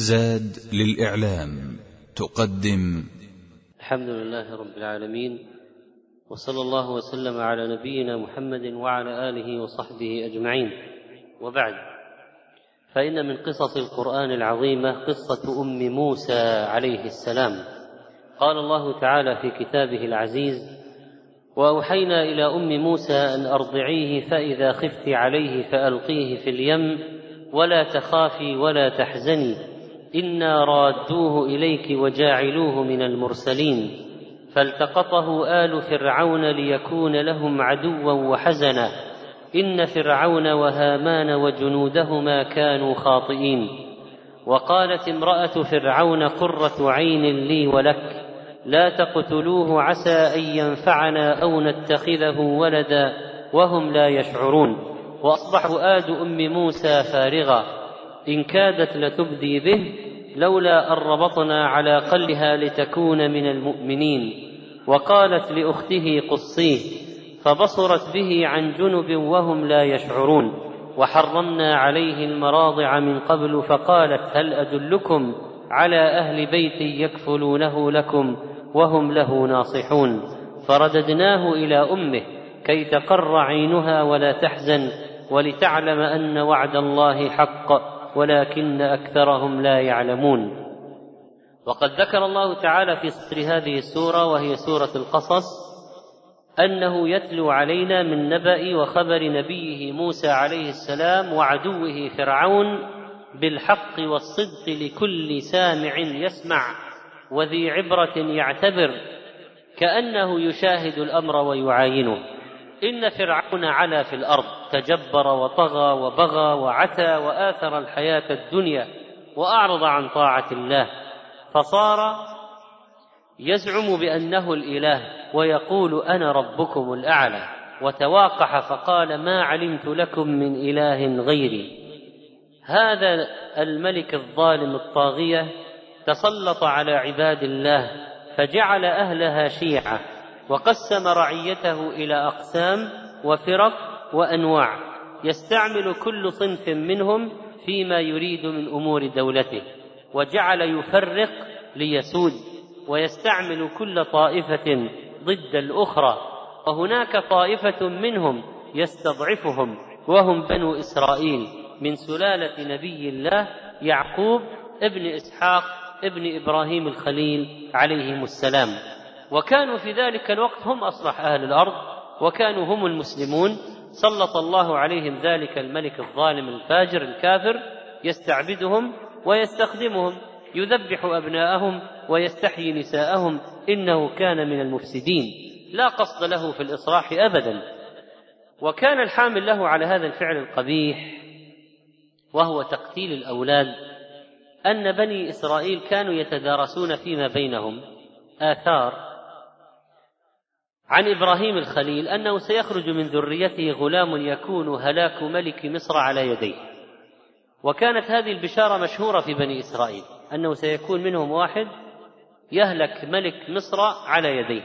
زاد للإعلام تقدم. الحمد لله رب العالمين، وصلى الله وسلم على نبينا محمد وعلى آله وصحبه أجمعين، وبعد، فإن من قصص القرآن العظيمة قصة أم موسى عليه السلام. قال الله تعالى في كتابه العزيز: وأوحينا إلى أم موسى أن أرضعيه، فإذا خفت عليه فألقيه في اليم ولا تخافي ولا تحزني، إنا رادوه إليك وجاعلوه من المرسلين. فالتقطه آل فرعون ليكون لهم عدوا وحزنا، إن فرعون وهامان وجنودهما كانوا خاطئين. وقالت امرأة فرعون: قرة عين لي ولك، لا تقتلوه عسى أن ينفعنا أو نتخذه ولدا وهم لا يشعرون. وأصبح فؤاد أم موسى فارغا، إن كادت لتبدي به لولا أن ربطنا على قلبها لتكون من المؤمنين. وقالت لأخته: قصيه، فبصرت به عن جنب وهم لا يشعرون. وحرمنا عليه المراضع من قبل، فقالت: هل أدلكم على أهل بيت يكفلونه لكم وهم له ناصحون. فرددناه إلى أمه كي تقر عينها ولا تحزن، ولتعلم أن وعد الله حق ولكن أكثرهم لا يعلمون. وقد ذكر الله تعالى في سطر هذه السورة، وهي سورة القصص، أنه يتلو علينا من نبأ وخبر نبيه موسى عليه السلام وعدوه فرعون بالحق والصدق لكل سامع يسمع وذي عبرة يعتبر، كأنه يشاهد الأمر ويعاينه. إن فرعون علا في الأرض، تجبر وطغى وبغى وعتى وآثر الحياة الدنيا وأعرض عن طاعة الله، فصار يزعم بأنه الإله ويقول: أنا ربكم الأعلى، وتواقح فقال: ما علمت لكم من إله غيري. هذا الملك الظالم الطاغية تسلط على عباد الله، فجعل أهلها شيعة، وقسم رعيته إلى أقسام وفرق وأنواع، يستعمل كل صنف منهم فيما يريد من أمور دولته، وجعل يفرق ليسود، ويستعمل كل طائفة ضد الأخرى. وهناك طائفة منهم يستضعفهم، وهم بنو إسرائيل من سلالة نبي الله يعقوب ابن إسحاق ابن إبراهيم الخليل عليهم السلام، وكانوا في ذلك الوقت هم أصلح أهل الأرض، وكانوا هم المسلمون. سلط الله عليهم ذلك الملك الظالم الفاجر الكافر، يستعبدهم ويستخدمهم، يذبح أبناءهم ويستحيي نساءهم، إنه كان من المفسدين، لا قصد له في الإصلاح أبدا. وكان الحامل له على هذا الفعل القبيح، وهو تقتيل الأولاد، أن بني إسرائيل كانوا يتدارسون فيما بينهم آثار عن إبراهيم الخليل أنه سيخرج من ذريته غلام يكون هلاك ملك مصر على يديه. وكانت هذه البشارة مشهورة في بني إسرائيل، أنه سيكون منهم واحد يهلك ملك مصر على يديه،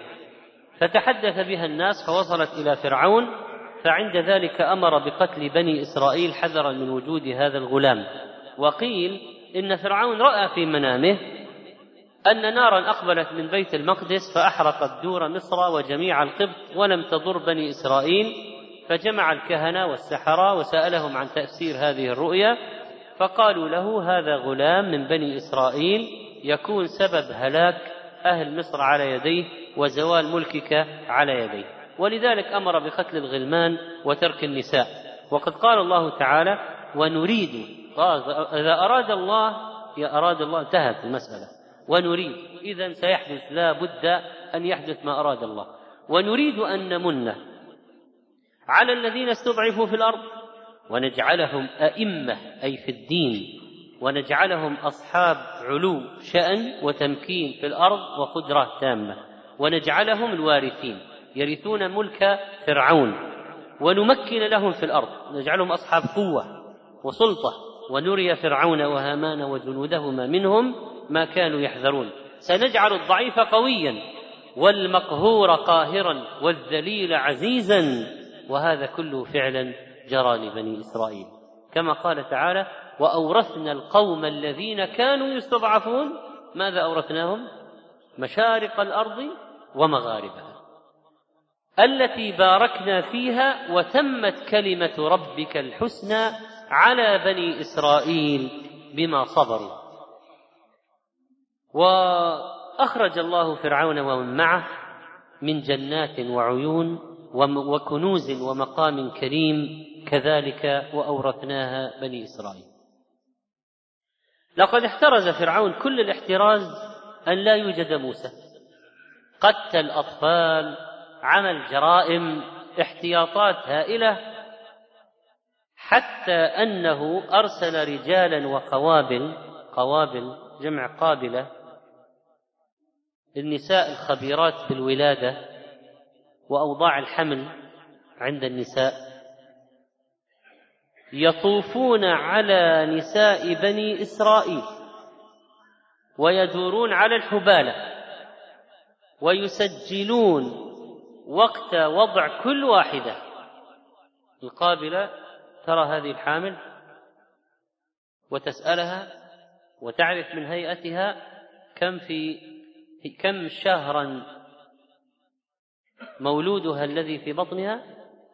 فتحدث بها الناس، فوصلت إلى فرعون، فعند ذلك أمر بقتل بني إسرائيل حذرا من وجود هذا الغلام. وقيل إن فرعون رأى في منامه أن نارا أقبلت من بيت المقدس فأحرقت دور مصر وجميع القبط، ولم تضر بني إسرائيل، فجمع الكهنة والسحرة وسألهم عن تفسير هذه الرؤيا، فقالوا له: هذا غلام من بني إسرائيل يكون سبب هلاك أهل مصر على يديه وزوال ملكك على يديه. ولذلك أمر بقتل الغلمان وترك النساء. وقد قال الله تعالى: ونريد، إذا أراد الله انتهت المسألة. ونريد، إذن سيحدث، لا بد أن يحدث ما أراد الله. ونريد أن نمن على الذين استضعفوا في الأرض ونجعلهم أئمة، أي في الدين، ونجعلهم أصحاب علو شأن وتمكين في الأرض وقدرة تامة، ونجعلهم الوارثين يرثون ملك فرعون، ونمكن لهم في الأرض، نجعلهم أصحاب قوة وسلطة، ونري فرعون وهامان وجنودهما منهم ما كانوا يحذرون. سنجعل الضعيف قويا والمقهور قاهرا والذليل عزيزا. وهذا كله فعلا جرى لبني إسرائيل. كما قال تعالى: وأورثنا القوم الذين كانوا يستضعفون. ماذا أورثناهم؟ مشارق الأرض ومغاربها التي باركنا فيها وتمت كلمة ربك الحسنى على بني إسرائيل بما صبروا. وأخرج الله فرعون ومن معه من جنات وعيون وكنوز ومقام كريم كذلك وأورثناها بني إسرائيل. لقد احترز فرعون كل الاحتراز أن لا يوجد موسى، قتل أطفال، عمل جرائم، احتياطات هائلة، حتى أنه أرسل رجالا وقوابل، قوابل جمع قابلة، النساء الخبيرات في الولادة وأوضاع الحمل عند النساء، يطوفون على نساء بني إسرائيل ويدورون على الحبالة ويسجلون وقت وضع كل واحدة. القابلة ترى هذه الحامل وتسألها وتعرف من هيئتها كم شهرا مولودها الذي في بطنها،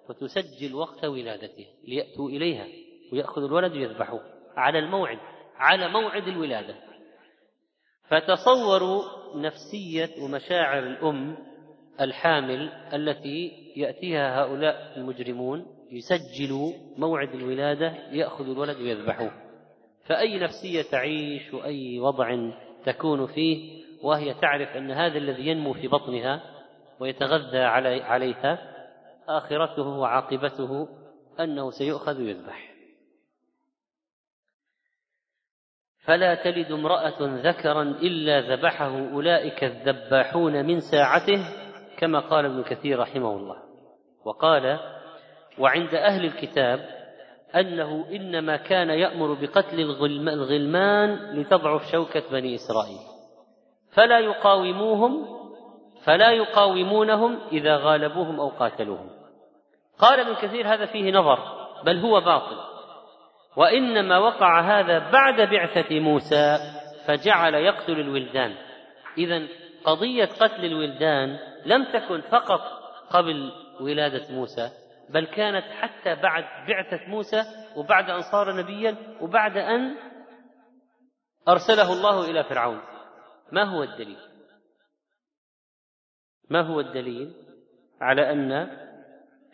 وتسجل وقت ولادتها ليأتوا إليها ويأخذوا الولد ويذبحوه على الموعد، على موعد الولادة. فتصوروا نفسية ومشاعر الأم الحامل التي يأتيها هؤلاء المجرمون يسجلوا موعد الولادة ليأخذوا الولد ويذبحوه، فأي نفسية تعيش وأي وضع تكون فيه وهي تعرف أن هذا الذي ينمو في بطنها ويتغذى عليها آخرته وعاقبته أنه سيؤخذ ويذبح. فلا تلد امرأة ذكرا إلا ذبحه أولئك الذباحون من ساعته، كما قال ابن كثير رحمه الله. وقال: وعند أهل الكتاب أنه إنما كان يأمر بقتل الغلمان لتضعف شوكة بني إسرائيل، فلا يقاومونهم إذا غالبوهم أو قاتلوهم. قال ابن كثير: هذا فيه نظر، بل هو باطل، وإنما وقع هذا بعد بعثة موسى فجعل يقتل الولدان. إذن قضية قتل الولدان لم تكن فقط قبل ولادة موسى، بل كانت حتى بعد بعثة موسى وبعد أن صار نبيا وبعد أن أرسله الله إلى فرعون. ما هو الدليل على أن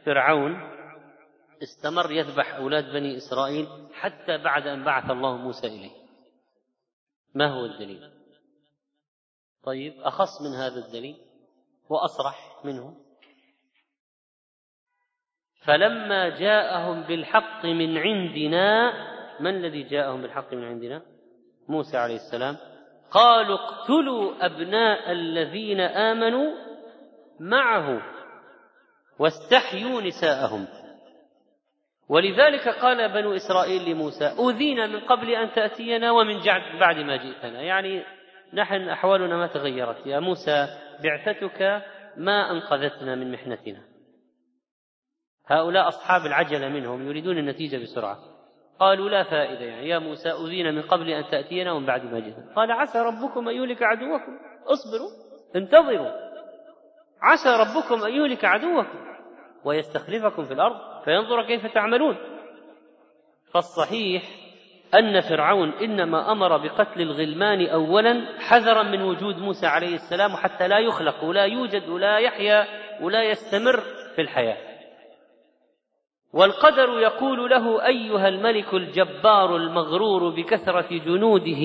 فرعون استمر يذبح أولاد بني إسرائيل حتى بعد أن بعث الله موسى إليه؟ ما هو الدليل؟ طيب، أخص من هذا الدليل وأصرح منه: فلما جاءهم بالحق من عندنا. من الذي جاءهم بالحق من عندنا؟ موسى عليه السلام. قالوا اقتلوا أبناء الذين آمنوا معه واستحيوا نساءهم. ولذلك قال بنو إسرائيل لموسى: أوذينا من قبل أن تأتينا ومن بعد ما جئتنا. يعني نحن أحوالنا ما تغيرت يا موسى، بعثتك ما أنقذتنا من محنتنا. هؤلاء أصحاب العجلة منهم يريدون النتيجة بسرعة، قالوا: لا فائدة، يعني يا موسى أذينا من قبل أن تأتينا ومن بعد ما جئنا. قال: عسى ربكم أن يهلك عدوكم، اصبروا انتظروا، عسى ربكم أن يهلك عدوكم ويستخلفكم في الأرض فينظر كيف تعملون. فالصحيح أن فرعون إنما أمر بقتل الغلمان أولا حذرا من وجود موسى عليه السلام، حتى لا يخلق ولا يوجد ولا يحيا ولا يستمر في الحياة. والقدر يقول له: أيها الملك الجبار المغرور بكثرة جنوده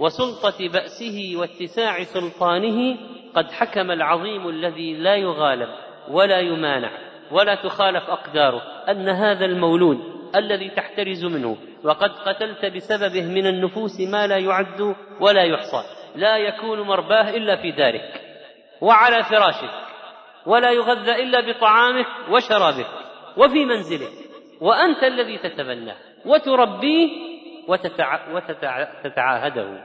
وسلطة بأسه واتساع سلطانه، قد حكم العظيم الذي لا يغالب ولا يمانع ولا تخالف أقداره أن هذا المولود الذي تحترز منه وقد قتلت بسببه من النفوس ما لا يعد ولا يحصى، لا يكون مرباه إلا في دارك وعلى فراشك، ولا يغذى إلا بطعامك وشرابك وفي منزله، وأنت الذي تتبناه وتربيه وتتعاهده،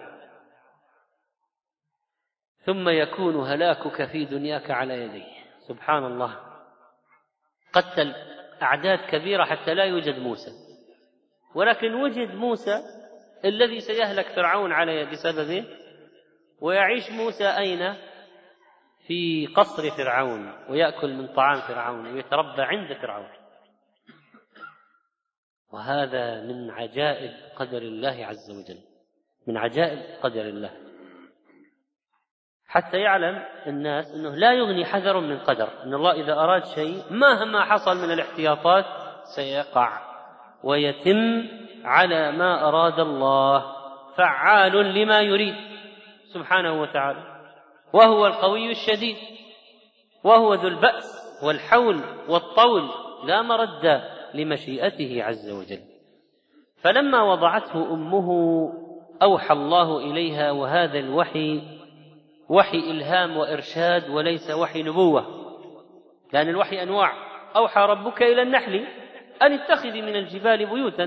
ثم يكون هلاكك في دنياك على يديه. سبحان الله، قتل أعداد كبيرة حتى لا يوجد موسى، ولكن وجد موسى الذي سيهلك فرعون على يد سببه، ويعيش موسى أين؟ في قصر فرعون، ويأكل من طعام فرعون، ويتربى عند فرعون. وهذا من عجائب قدر الله عز وجل، من عجائب قدر الله، حتى يعلم الناس أنه لا يغني حذر من قدر، أن الله إذا أراد شيء مهما حصل من الاحتياطات سيقع ويتم على ما أراد الله، فعال لما يريد سبحانه وتعالى، وهو القوي الشديد، وهو ذو البأس والحول والطول، لا مرد لمشيئته عز وجل. فلما وضعته أمه أوحى الله إليها، وهذا الوحي وحي إلهام وإرشاد وليس وحي نبوة، لأن الوحي أنواع. أوحى ربك إلى النحل أن اتخذي من الجبال بيوتا،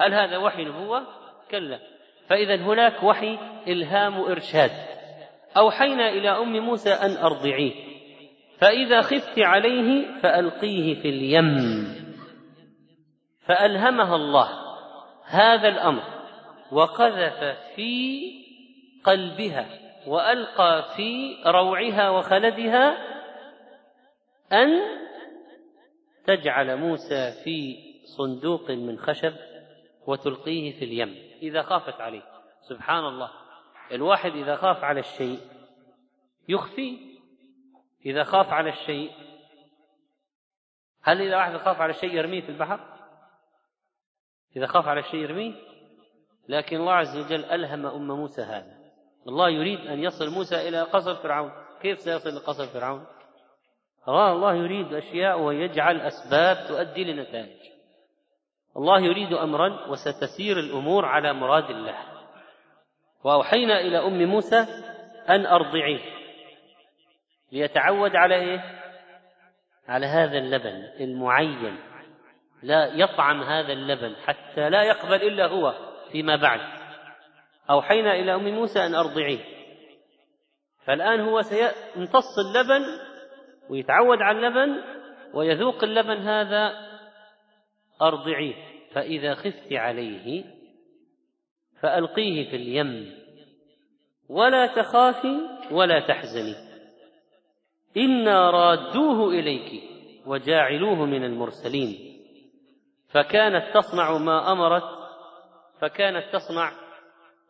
هل هذا وحي نبوة؟ كلا. فإذا هناك وحي إلهام وإرشاد. أوحينا إلى أم موسى أن أرضعيه، فإذا خفت عليه فألقيه في اليم. فألهمها الله هذا الأمر، وقذف في قلبها وألقى في روعها وخلدها أن تجعل موسى في صندوق من خشب وتلقيه في اليم إذا خافت عليه. سبحان الله، الواحد إذا خاف على الشيء يخفيه. إذا خاف على الشيء، هل إذا واحد خاف على الشيء يرميه في البحر؟ إذا خاف على الشيء يرميه. لكن الله عز وجل ألهم أم موسى هذا. الله يريد أن يصل موسى إلى قصر فرعون، كيف سيصل لقصر فرعون؟ الله يريد أشياء ويجعل أسباب تؤدي لنتائج. الله يريد أمرا وستسير الأمور على مراد الله. وأوحينا إلى أم موسى أن أرضعيه، ليتعود على إيه؟ على هذا اللبن المعين، لا يطعم هذا اللبن حتى لا يقبل إلا هو فيما بعد. أوحينا إلى أم موسى أن أرضعيه، فالآن هو سيمتص اللبن ويتعود على اللبن ويذوق اللبن هذا. أرضعيه فإذا خفت عليه فألقيه في اليم ولا تخافي ولا تحزني إنا رادوه إليك وجاعلوه من المرسلين. فكانت تصنع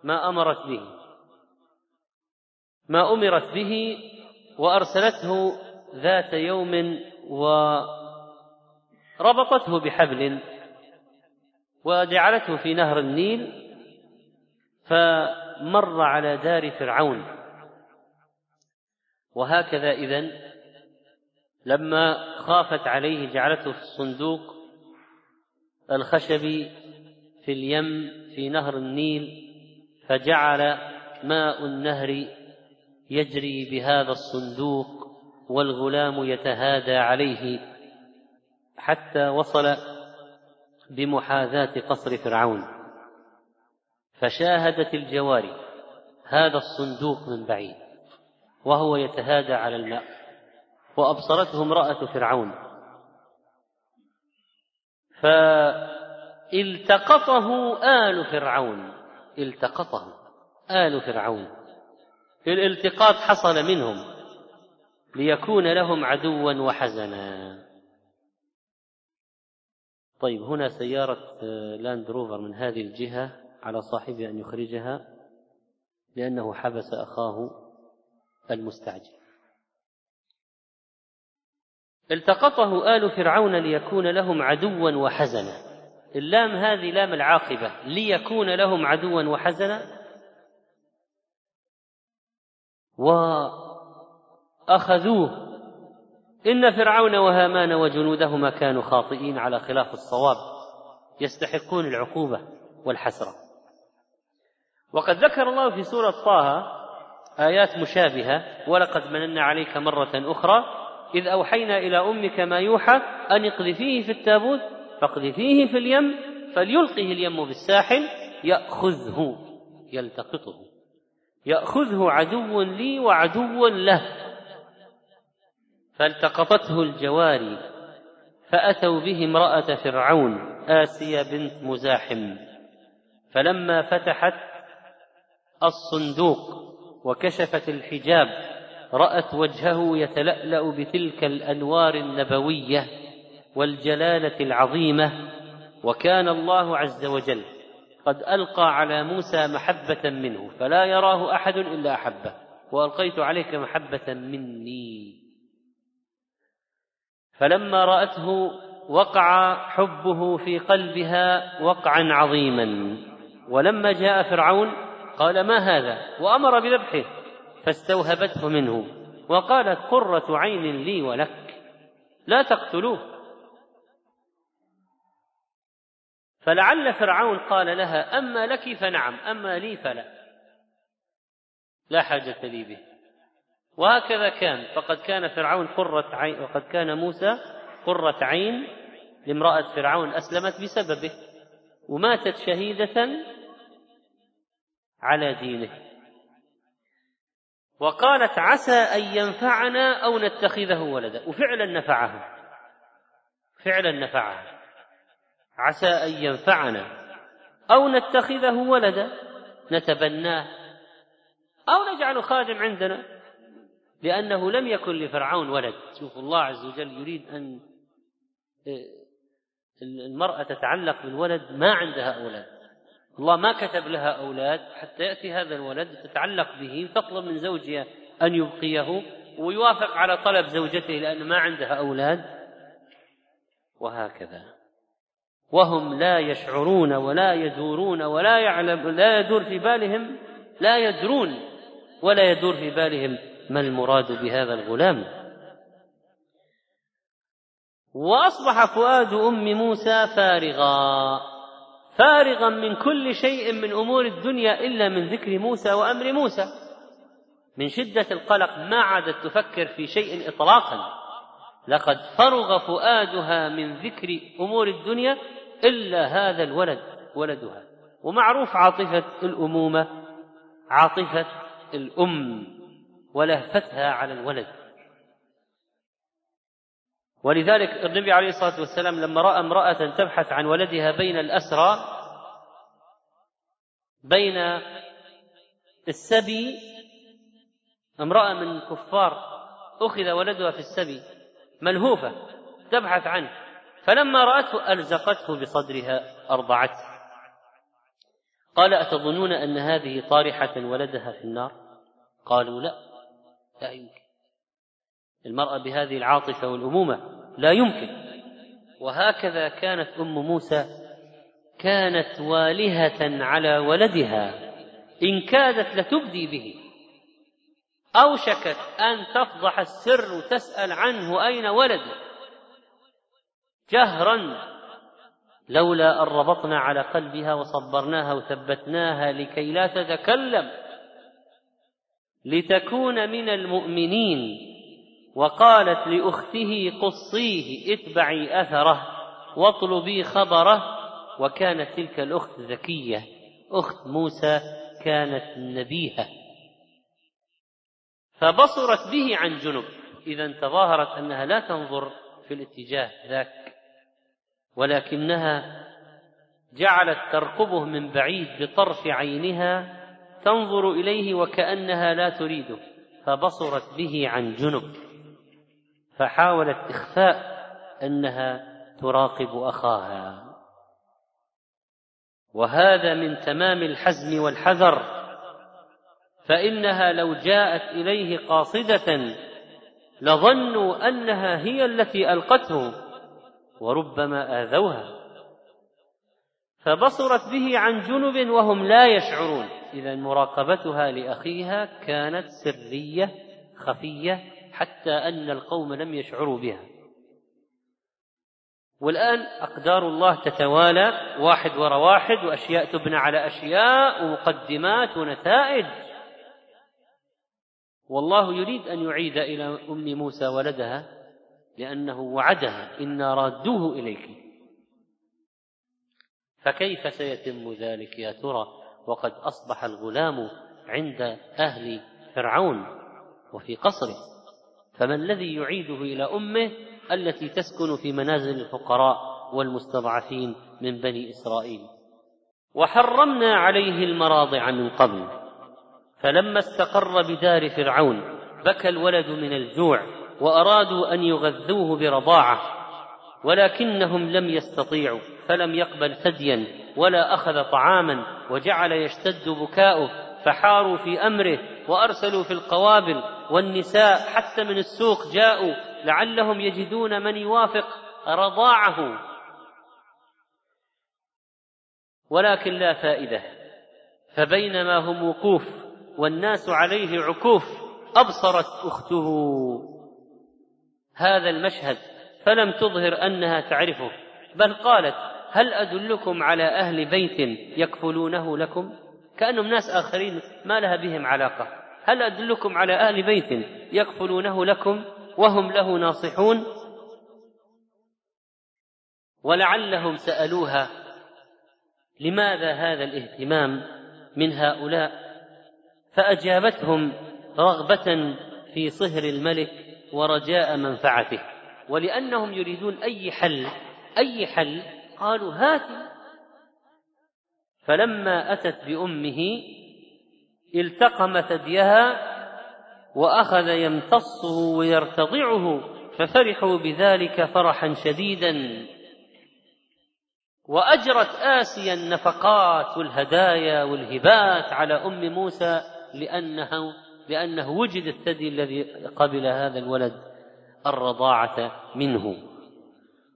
ما أمرت به ما أمرت به، وأرسلته ذات يوم وربطته بحبل وجعلته في نهر النيل، فمر على دار فرعون. وهكذا إذن لما خافت عليه جعلته في الصندوق الخشبي في اليم في نهر النيل، فجعل ماء النهر يجري بهذا الصندوق والغلام يتهادى عليه حتى وصل بمحاذاة قصر فرعون، فشاهدت الجواري هذا الصندوق من بعيد وهو يتهادى على الماء، وأبصرته امرأة فرعون فالتقطه آل فرعون. الالتقاط حصل منهم ليكون لهم عدوا وحزنا. طيب، هنا سيارة لاند روفر من هذه الجهة، على صاحبي أن يخرجها لأنه حبس أخاه المستعجل. التقطه آل فرعون ليكون لهم عدوا وحزنا. اللام هذه لام العاقبة، ليكون لهم عدوا وحزنا. وأخذوه إن فرعون وهامان وجنودهما كانوا خاطئين على خلاف الصواب، يستحقون العقوبة والحسرة. وقد ذكر الله في سورة طه آيات مشابهة، ولقد مننا عليك مرة أخرى إذ أوحينا إلى أمك ما يوحى أن اقذفيه في التابوت فاقذفيه في اليم فليلقه اليم بالساحل يأخذه عدو لي وعدو له. فالتقطته الجواري فأتوا به امرأة فرعون آسيا بنت مزاحم، فلما فتحت الصندوق وكشفت الحجاب رأت وجهه يتلألأ بتلك الأنوار النبوية والجلالة العظيمة. وكان الله عز وجل قد ألقى على موسى محبة منه، فلا يراه أحد إلا أحبه، وألقيت عليك محبة مني. فلما رأته وقع حبه في قلبها وقعا عظيما. ولما جاء فرعون قال ما هذا، وأمر بذبحه، فاستوهبته منه وقالت قرة عين لي ولك لا تقتلوه. فلعل فرعون قال لها أما لك فنعم، أما لي فلا، لا حاجة لي به. وهكذا كان، فقد كان فرعون قرة عين، وقد كان موسى قرة عين لامرأة فرعون أسلمت بسببه وماتت شهيدة على دينه. وقالت عسى أن ينفعنا أو نتخذه ولدا، وفعلا نفعه، فعلا نفعه، عسى أن ينفعنا أو نتخذه ولدا نتبناه أو نجعله خادم عندنا، لأنه لم يكن لفرعون ولد. شوف الله عز وجل يريد أن المرأة تتعلق بالولد، ما عندها أولاد، الله ما كتب لها أولاد حتى يأتي هذا الولد تتعلق به، تطلب من زوجها أن يبقيه ويوافق على طلب زوجته لأنه ما عندها أولاد. وهكذا وهم لا يشعرون ولا يدورون ولا يعلم، لا يدور في بالهم، لا يدرون ولا يدور في بالهم ما المراد بهذا الغلام. وأصبح فؤاد أم موسى فارغا، فارغا من كل شيء من أمور الدنيا إلا من ذكر موسى وأمر موسى، من شدة القلق ما عادت تفكر في شيء إطلاقا. لقد فرغ فؤادها من ذكر أمور الدنيا إلا هذا الولد، ولدها. ومعروف عاطفة الأمومة، عاطفة الأم ولهفتها على الولد. ولذلك النبي عليه الصلاة والسلام لما رأى امرأة تبحث عن ولدها بين الأسرى، بين السبي، امرأة من الكفار أخذ ولدها في السبي ملهوفة تبحث عنه، فلما رأته ألزقته بصدرها أرضعته. قال أتظنون أن هذه طارحة ولدها في النار؟ قالوا لا، لا يمكن، المرأة بهذه العاطفة والأمومة لا يمكن. وهكذا كانت أم موسى، كانت والهة على ولدها، إن كادت لتبدي به، أوشكت أن تفضح السر وتسأل عنه أين ولده جهرا، لولا أن ربطنا على قلبها وصبرناها وثبتناها لكي لا تتكلم لتكون من المؤمنين. وقالت لأخته قصيه، اتبعي أثره واطلبي خبره. وكانت تلك الأخت ذكية، أخت موسى كانت نبيهة، فبصرت به عن جنب، إذن تظاهرت أنها لا تنظر في الاتجاه ذاك، ولكنها جعلت ترقبه من بعيد بطرف عينها تنظر إليه وكأنها لا تريده، فبصرت به عن جنب، فحاولت إخفاء أنها تراقب أخاها. وهذا من تمام الحزم والحذر، فإنها لو جاءت إليه قاصدة لظنوا أنها هي التي ألقته وربما آذوها، فبصرت به عن جنب وهم لا يشعرون. إذن مراقبتها لأخيها كانت سرية خفية حتى أن القوم لم يشعروا بها. والآن أقدار الله تتوالى واحد وراء واحد، وأشياء تبنى على أشياء ومقدمات ونتائج. والله يريد أن يعيد إلى أم موسى ولدها، لأنه وعدها إنا رادوه إليك، فكيف سيتم ذلك يا ترى؟ وقد أصبح الغلام عند أهل فرعون وفي قصره، فما الذي يعيده إلى أمه التي تسكن في منازل الفقراء والمستضعفين من بني إسرائيل. وحرمنا عليه المراضع من قبل، فلما استقر بدار فرعون بكى الولد من الجوع، وأرادوا أن يغذوه برضاعة، ولكنهم لم يستطيعوا، فلم يقبل ثديا ولا أخذ طعاما، وجعل يشتد بكاؤه، فحاروا في أمره، وأرسلوا في القوابل والنساء حتى من السوق جاءوا لعلهم يجدون من يوافق رضاعه، ولكن لا فائدة. فبينما هم وقوف والناس عليه عكوف، أبصرت أخته هذا المشهد، فلم تظهر أنها تعرفه، بل قالت: هل أدلكم على أهل بيت يكفلونه لكم؟ كأنهم ناس آخرين ما لها بهم علاقة. هل أدلكم على أهل بيت يكفلونه لكم وهم له ناصحون؟ ولعلهم سألوها: لماذا هذا الاهتمام من هؤلاء؟ فأجابتهم: رغبة في صهر الملك ورجاء منفعته. ولأنهم يريدون أي حل قالوا: هات. فلما أتت بأمه التقم ثديها، وأخذ يمتصه ويرتضعه، ففرحوا بذلك فرحا شديدا، وأجرت آسيا النفقات والهدايا والهبات على أم موسى، لأنه وجد الثدي الذي قبل هذا الولد الرضاعة منه.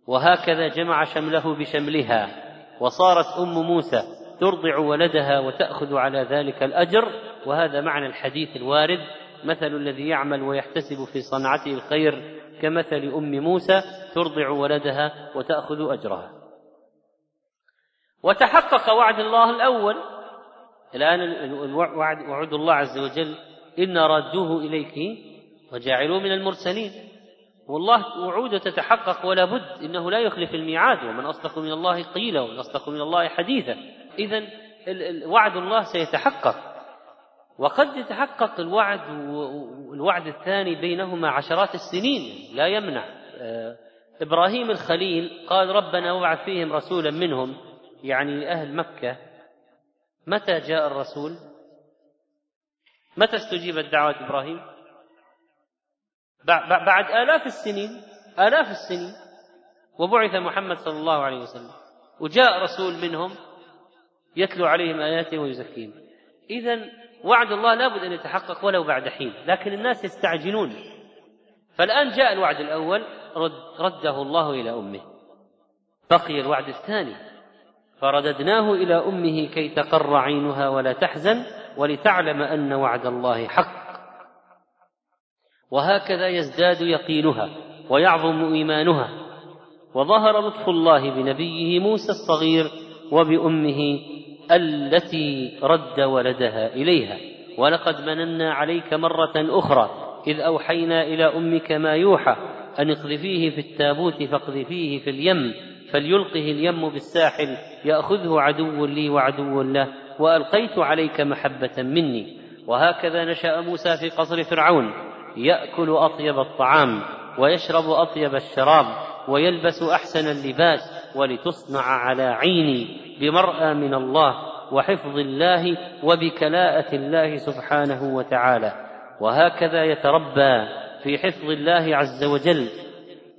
وهكذا جمع شمله بشملها، وصارت أم موسى ترضع ولدها وتأخذ على ذلك الأجر. وهذا معنى الحديث الوارد: مثل الذي يعمل ويحتسب في صنعته الخير كمثل أم موسى ترضع ولدها وتأخذ أجرها. وتحقق وعد الله الأول. الآن وعد الله عز وجل: إن ردوه إليك وجعلوه من المرسلين. والله وعوده تتحقق ولا بد، إنه لا يخلف الميعاد، ومن أصدق من الله قيلا ومن أصدق من الله حديثا. إذن وعد الله سيتحقق، وقد يتحقق الوعد الثاني بينهما عشرات السنين، لا يمنع. إبراهيم الخليل قال: ربنا وابعث فيهم رسولا منهم، يعني أهل مكة. متى جاء الرسول؟ متى استجيبت دعوة إبراهيم؟ بعد آلاف السنين. وبعث محمد صلى الله عليه وسلم، وجاء رسول منهم يتلو عليهم آياته ويزكيهم. إذن وعد الله لا بد أن يتحقق ولو بعد حين، لكن الناس يستعجلون. فالآن جاء الوعد الأول، رده الله إلى أمه. بقي الوعد الثاني: فرددناه إلى أمه كي تقر عينها ولا تحزن ولتعلم أن وعد الله حق. وهكذا يزداد يقينها ويعظم إيمانها. وظهر لطف الله بنبيه موسى الصغير وبأمه التي رد ولدها إليها: ولقد مننا عليك مرة أخرى إذ أوحينا إلى أمك ما يوحى أن اقذفيه في التابوت فاقذفيه في اليم فليلقه اليم بالساحل يأخذه عدو لي وعدو له وألقيت عليك محبة مني. وهكذا نشأ موسى في قصر فرعون، يأكل أطيب الطعام ويشرب أطيب الشراب ويلبس أحسن اللباس، ولتصنع على عيني بمرأى من الله وحفظ الله وبكلاءة الله سبحانه وتعالى. وهكذا يتربى في حفظ الله عز وجل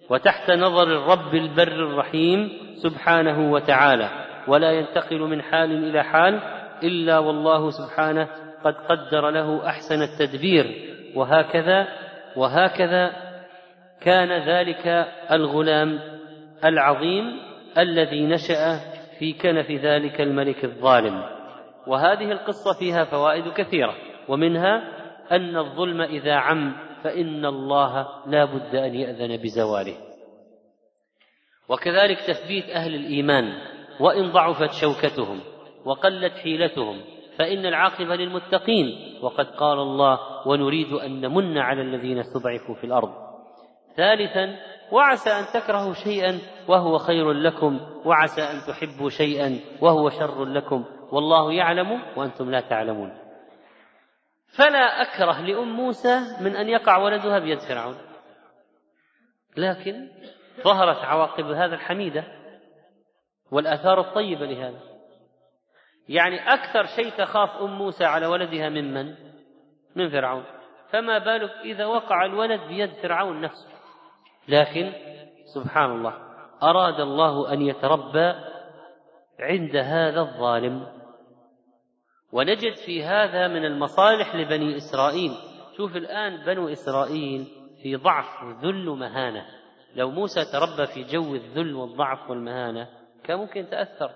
وتحت نظر الرب البر الرحيم سبحانه وتعالى، ولا ينتقل من حال إلى حال إلا والله سبحانه قد قدر له أحسن التدبير. وهكذا كان ذلك الغلام العظيم الذي نشأ في كنف ذلك الملك الظالم. وهذه القصة فيها فوائد كثيرة، ومنها أن الظلم إذا عم فإن الله لا بد أن يأذن بزواله. وكذلك تثبيت أهل الإيمان وإن ضعفت شوكتهم وقلت حيلتهم، فإن العاقبة للمتقين، وقد قال الله: ونريد أن نمن على الذين استضعفوا في الأرض. ثالثا: وعسى أن تكرهوا شيئا وهو خير لكم، وعسى أن تحبوا شيئا وهو شر لكم، والله يعلم وأنتم لا تعلمون. فلا أكره لأم موسى من أن يقع ولدها بيد فرعون، لكن ظهرت عواقب هذا الحميدة، والآثار الطيبة لهذا. يعني أكثر شيء تخاف أم موسى على ولدها ممن؟ من فرعون، فما بالك إذا وقع الولد بيد فرعون نفسه. لكن سبحان الله، أراد الله أن يتربى عند هذا الظالم. ونجد في هذا من المصالح لبني إسرائيل. شوف الآن بنو إسرائيل في ضعف وذل ومهانة، لو موسى تربى في جو الذل والضعف والمهانة كان ممكن تأثر،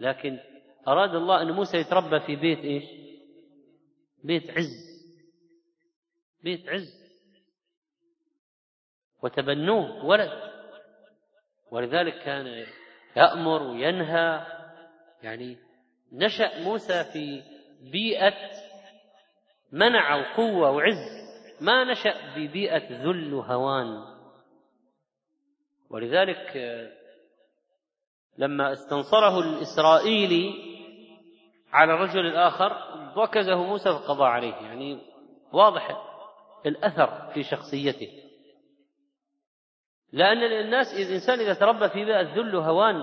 لكن أراد الله أن موسى يتربى في بيت إيش؟ بيت عز، بيت عز، وتبنوه ولد. ولذلك كان يأمر وينهى. يعني نشأ موسى في بيئة منع وقوة وعز، ما نشأ ببيئة ذل وهوان. ولذلك لما استنصره الإسرائيلي على الرجل الآخر وكزه موسى فقضى عليه، يعني واضح الأثر في شخصيته. لأن الناس الإنسان إذا تربى في بيئة ذل وهوان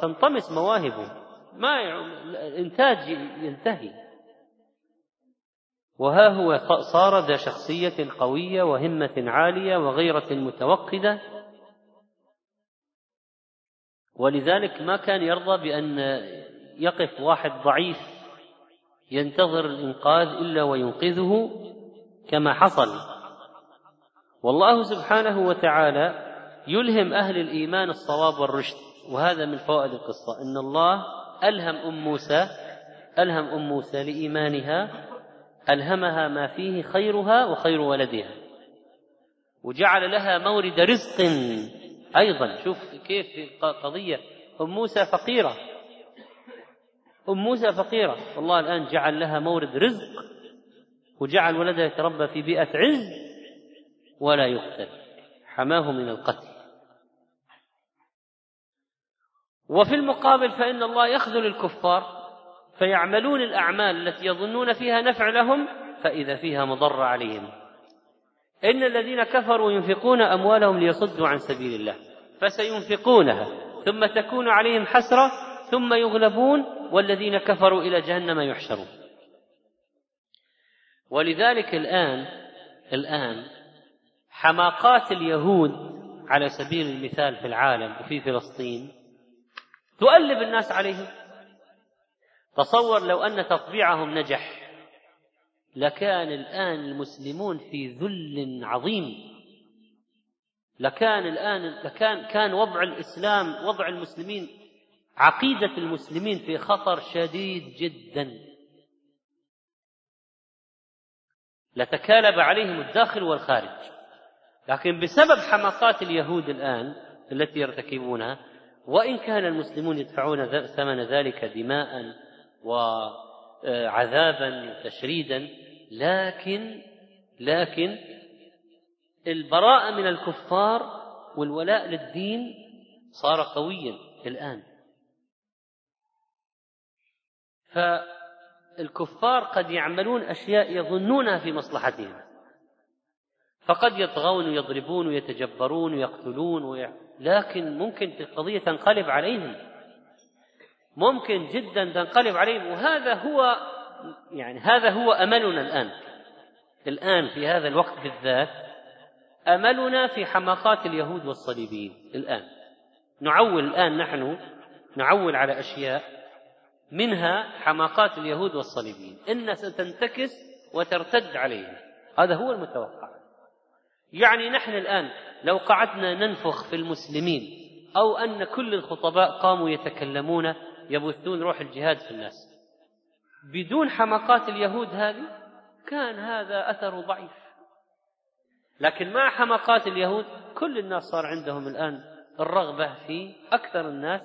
تنطمس مواهبه، ما الإنتاج ينتهي. وها هو صار ذا شخصية قوية وهمة عالية وغيرة متوقدة، ولذلك ما كان يرضى بأن يقف واحد ضعيف ينتظر الإنقاذ إلا وينقذه كما حصل. والله سبحانه وتعالى يلهم أهل الإيمان الصواب والرشد، وهذا من فوائد القصة، إن الله ألهم أم موسى لإيمانها، ألهمها ما فيه خيرها وخير ولدها، وجعل لها مورد رزق أيضا. شوف كيف قضية أم موسى فقيرة، والله الآن جعل لها مورد رزق وجعل ولدها يتربى في بيئة عز ولا يقتل، حماه من القتل. وفي المقابل فإن الله يخذل الكفار فيعملون الأعمال التي يظنون فيها نفع لهم فإذا فيها مضر عليهم. إن الذين كفروا ينفقون أموالهم ليصدوا عن سبيل الله فسينفقونها ثم تكون عليهم حسرة ثم يغلبون والذين كفروا إلى جهنم يحشرون. ولذلك الآن حماقات اليهود على سبيل المثال في العالم وفي فلسطين تؤلب الناس عليهم. تصور لو أن تطبيعهم نجح لكان الآن المسلمون في ذل عظيم، لكان وضع الإسلام، وضع المسلمين، عقيدة المسلمين في خطر شديد جدا، لتكالب عليهم الداخل والخارج. لكن بسبب حماقات اليهود الآن التي يرتكبونها، وإن كان المسلمون يدفعون ثمن ذلك دماءً وعذابا وتشريدا، لكن البراءة من الكفار والولاء للدين صار قويا الآن. فالكفار قد يعملون أشياء يظنونها في مصلحتهم، فقد يطغون ويضربون ويتجبرون ويقتلون لكن ممكن القضية تنقلب عليهم، ممكن جدا تنقلب عليهم. وهذا هو أملنا الآن في هذا الوقت بالذات، أملنا في حماقات اليهود والصليبيين. الآن نحن نعول على أشياء منها حماقات اليهود والصليبيين، إن ستنتكس وترتد عليهم، هذا هو المتوقع. يعني نحن الآن لو قعدنا ننفخ في المسلمين، أو أن كل الخطباء قاموا يتكلمون يبثون روح الجهاد في الناس بدون حماقات اليهود، هذه كان هذا أثر ضعيف. لكن مع حماقات اليهود كل الناس صار عندهم الآن الرغبة، في أكثر الناس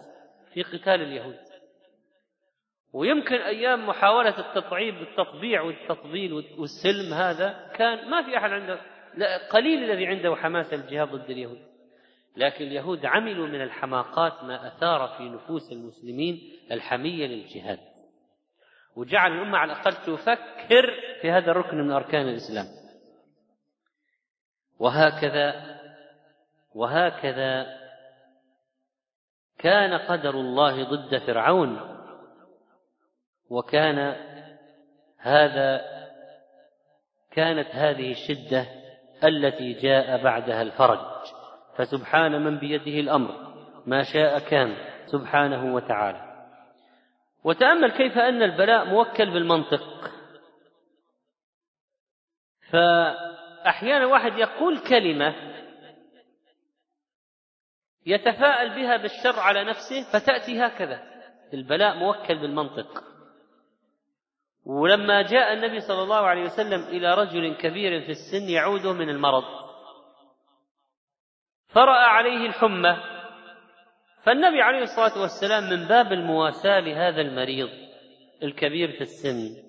في قتال اليهود. ويمكن أيام محاولة التطبيع والتطبيل والسلم هذا كان ما في أحد عنده، قليل الذي عنده حماس الجهاد ضد اليهود. لكن اليهود عملوا من الحماقات ما أثار في نفوس المسلمين الحمية للجهاد، وجعل الأمة على الأقل تفكر في هذا الركن من أركان الإسلام. وهكذا كان قدر الله ضد فرعون، كانت هذه الشدة التي جاء بعدها الفرج. فسبحان من بيده الأمر، ما شاء كان سبحانه وتعالى. وتأمل كيف أن البلاء موكل بالمنطق، فأحيانا واحد يقول كلمة يتفاءل بها بالشر على نفسه فتأتي هكذا. البلاء موكل بالمنطق. ولما جاء النبي صلى الله عليه وسلم إلى رجل كبير في السن يعوده من المرض فرأى عليه الحمى، فالنبي عليه الصلاة والسلام من باب المواساة لهذا المريض الكبير في السن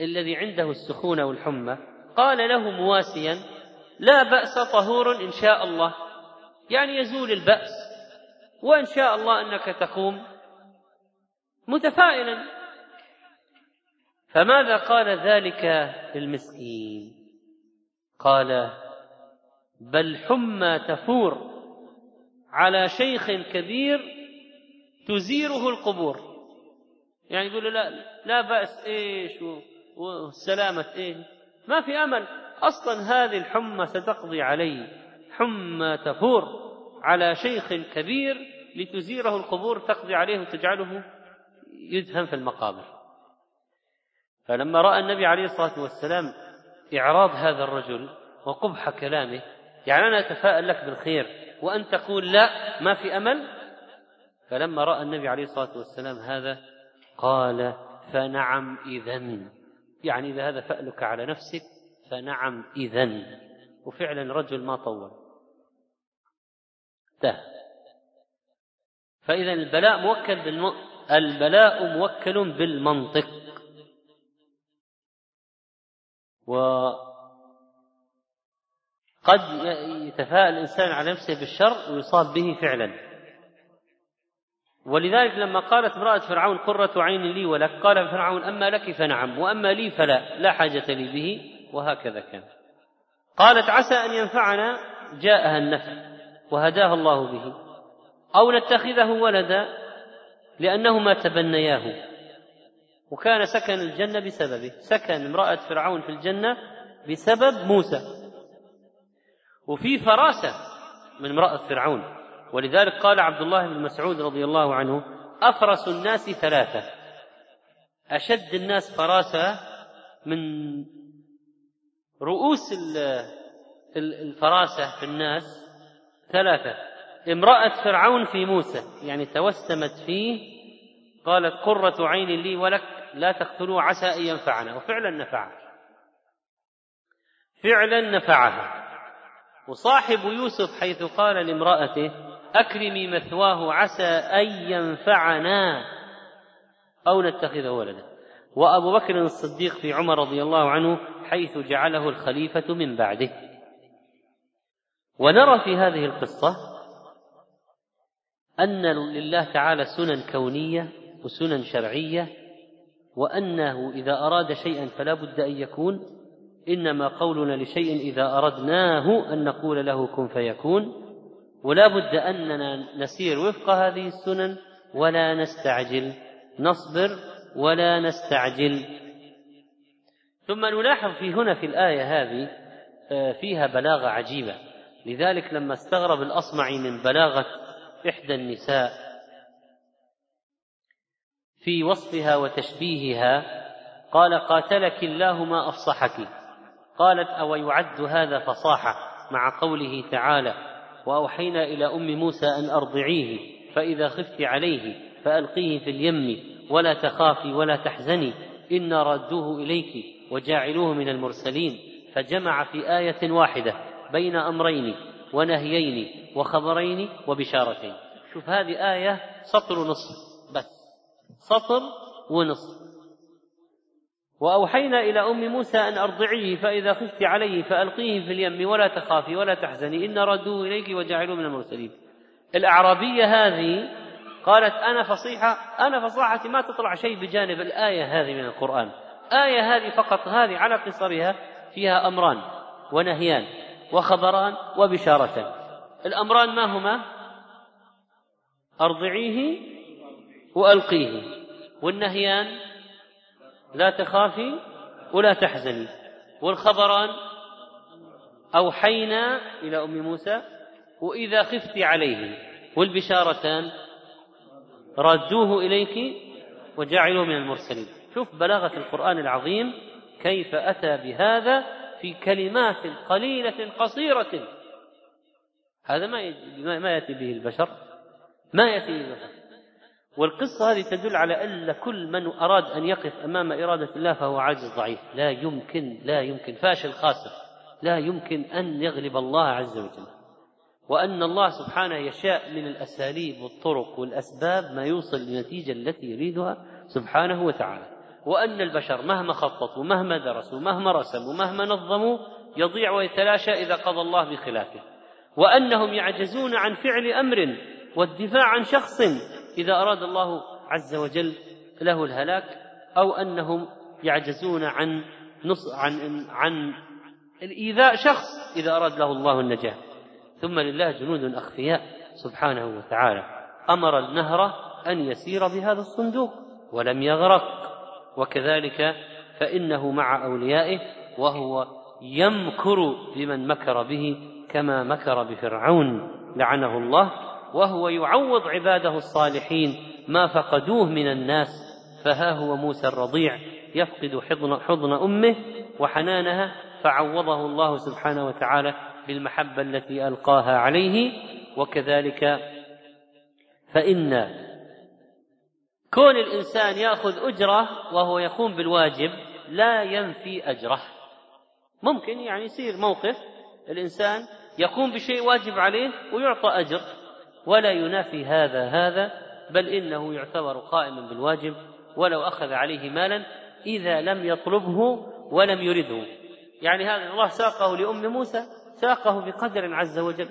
الذي عنده السخونة والحمى قال له مواسيا: لا بأس، طهور إن شاء الله، يعني يزول البأس، وإن شاء الله أنك تقوم، متفائلا. فماذا قال ذلك المسكين؟ قال: بل حمى تفور على شيخ كبير تزيره القبور. يعني يقول له لا بأس، إيش وسلامة، إيه، ما في أمل أصلا، هذه الحمى ستقضي علي. حمى تفور على شيخ كبير لتزيره القبور، تقضي عليه وتجعله يدفن في المقابر. فلما رأى النبي عليه الصلاة والسلام إعراض هذا الرجل وقبح كلامه، يعني أنا أتفاءل لك بالخير وأن تقول لا ما في أمل، فلما رأى النبي عليه الصلاة والسلام هذا قال: فنعم إذن، يعني إذا هذا فألك على نفسك فنعم إذن. وفعلا رجل ما طول ده. فإذا البلاء موكل بالمنطق. وقد يتفاءل الإنسان على نفسه بالشر ويصاب به فعلا. ولذلك لما قالت امرأة فرعون: قرة عين لي ولك، قال فرعون: أما لك فنعم، وأما لي فلا، لا حاجة لي به. وهكذا كان. قالت: عسى أن ينفعنا، جاءها النفع وهداها الله به، أو نتخذه ولدا لأنهما تبنياه. وكان سكن الجنة بسببه، سكن امرأة فرعون في الجنة بسبب موسى. وفي فراسة من امرأة فرعون. ولذلك قال عبد الله بن مسعود رضي الله عنه: أفرس الناس ثلاثة، أشد الناس فراسة من رؤوس الفراسة في الناس ثلاثة: امرأة فرعون في موسى، يعني توسمت فيه، قالت: قرة عين لي ولك، لا تقتلوا عسى أن ينفعنا. وفعلا نفعها، فعلا نفعها. وصاحب يوسف حيث قال لامرأته: أكرمي مثواه عسى أن ينفعنا أو نتخذه ولدا. وأبو بكر الصديق في عمر رضي الله عنه حيث جعله الخليفة من بعده. ونرى في هذه القصة أن لله تعالى سنن كونية وسنن شرعية، وأنه إذا أراد شيئا فلا بد أن يكون. إنما قولنا لشيء إذا أردناه أن نقول له كن فيكون. ولا بد أننا نسير وفق هذه السنن ولا نستعجل، نصبر ولا نستعجل. ثم نلاحظ في هنا في الآية هذه فيها بلاغة عجيبة. لذلك لما استغرب الأصمعي من بلاغة إحدى النساء في وصفها وتشبيهها قال: قاتلك الله ما أفصحك. قالت: أو يعد هذا فصاحة؟ مع قوله تعالى: وأوحينا إلى أم موسى أن أرضعيه فإذا خفت عليه فألقيه في اليم ولا تخافي ولا تحزني إنا ردوه إليك وجاعلوه من المرسلين. فجمع في آية واحدة بين أمرين ونهيين وخبرين وبشارتين. شوف، هذه آية سطر ونصف بس، سطر ونصف. وأوحينا إلى أم موسى أن أرضعيه فإذا خفت عليه فألقيه في اليم ولا تخافي ولا تحزني إن ردوه إليك وجعلوه من المرسلين. الأعرابية هذه قالت: أنا فصيحة، أنا فصاحتي ما تطلع شيء بجانب الآية هذه من القرآن. آية هذه فقط، هذه على قصرها فيها أمران ونهيان وخبران وبشارتان. الأمران ما هما؟ أرضعيه وألقيه. والنهيان لا تخافي ولا تحزني. والخبران أوحينا إلى أم موسى وإذا خفت عليه. والبشارتان ردوه إليك وجعلوه من المرسلين. شوف بلاغة القرآن العظيم كيف أتى بهذا في كلمات قليلة قصيرة. هذا ما يأتي به البشر، ما يأتي به البشر. والقصة هذه تدل على أن كل من أراد أن يقف أمام إرادة الله فهو عاجز ضعيف، لا يمكن فاشل خاسر، لا يمكن أن يغلب الله عز وجل. وأن الله سبحانه يشاء من الأساليب والطرق والأسباب ما يوصل للنتيجة التي يريدها سبحانه وتعالى. وأن البشر مهما خططوا مهما درسوا مهما رسموا مهما نظموا يضيع ويتلاشى إذا قضى الله بخلافه. وأنهم يعجزون عن فعل أمر والدفاع عن شخص إذا أراد الله عز وجل له الهلاك. أو أنهم يعجزون عن الإيذاء شخص إذا أراد له الله النجاة. ثم لله جنود أخفياء سبحانه وتعالى. أمر النهر أن يسير بهذا الصندوق ولم يغرق. وكذلك فإنه مع أوليائه وهو يمكر بمن مكر به كما مكر بفرعون لعنه الله. وهو يعوض عباده الصالحين ما فقدوه من الناس. فها هو موسى الرضيع يفقد حضن أمه وحنانها، فعوضه الله سبحانه وتعالى بالمحبة التي ألقاها عليه. وكذلك فإن كون الإنسان يأخذ أجره وهو يقوم بالواجب لا ينفي أجره. ممكن يعني يصير موقف الإنسان يقوم بشيء واجب عليه ويعطى أجر، ولا ينافي هذا، بل إنه يعتبر قائما بالواجب ولو أخذ عليه مالا إذا لم يطلبه ولم يرده. يعني هذا الله ساقه لأم موسى، ساقه بقدر عز وجل.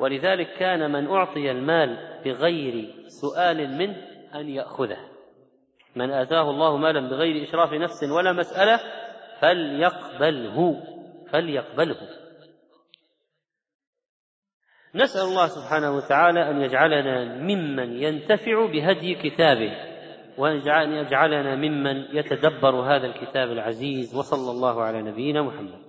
ولذلك كان من أعطي المال بغير سؤال منه أن يأخذه. من آتاه الله مالا بغير إشراف نفس ولا مسألة فليقبله. نسأل الله سبحانه وتعالى أن يجعلنا ممن ينتفع بهدي كتابه، وأن يجعلنا ممن يتدبر هذا الكتاب العزيز. وصلى الله على نبينا محمد.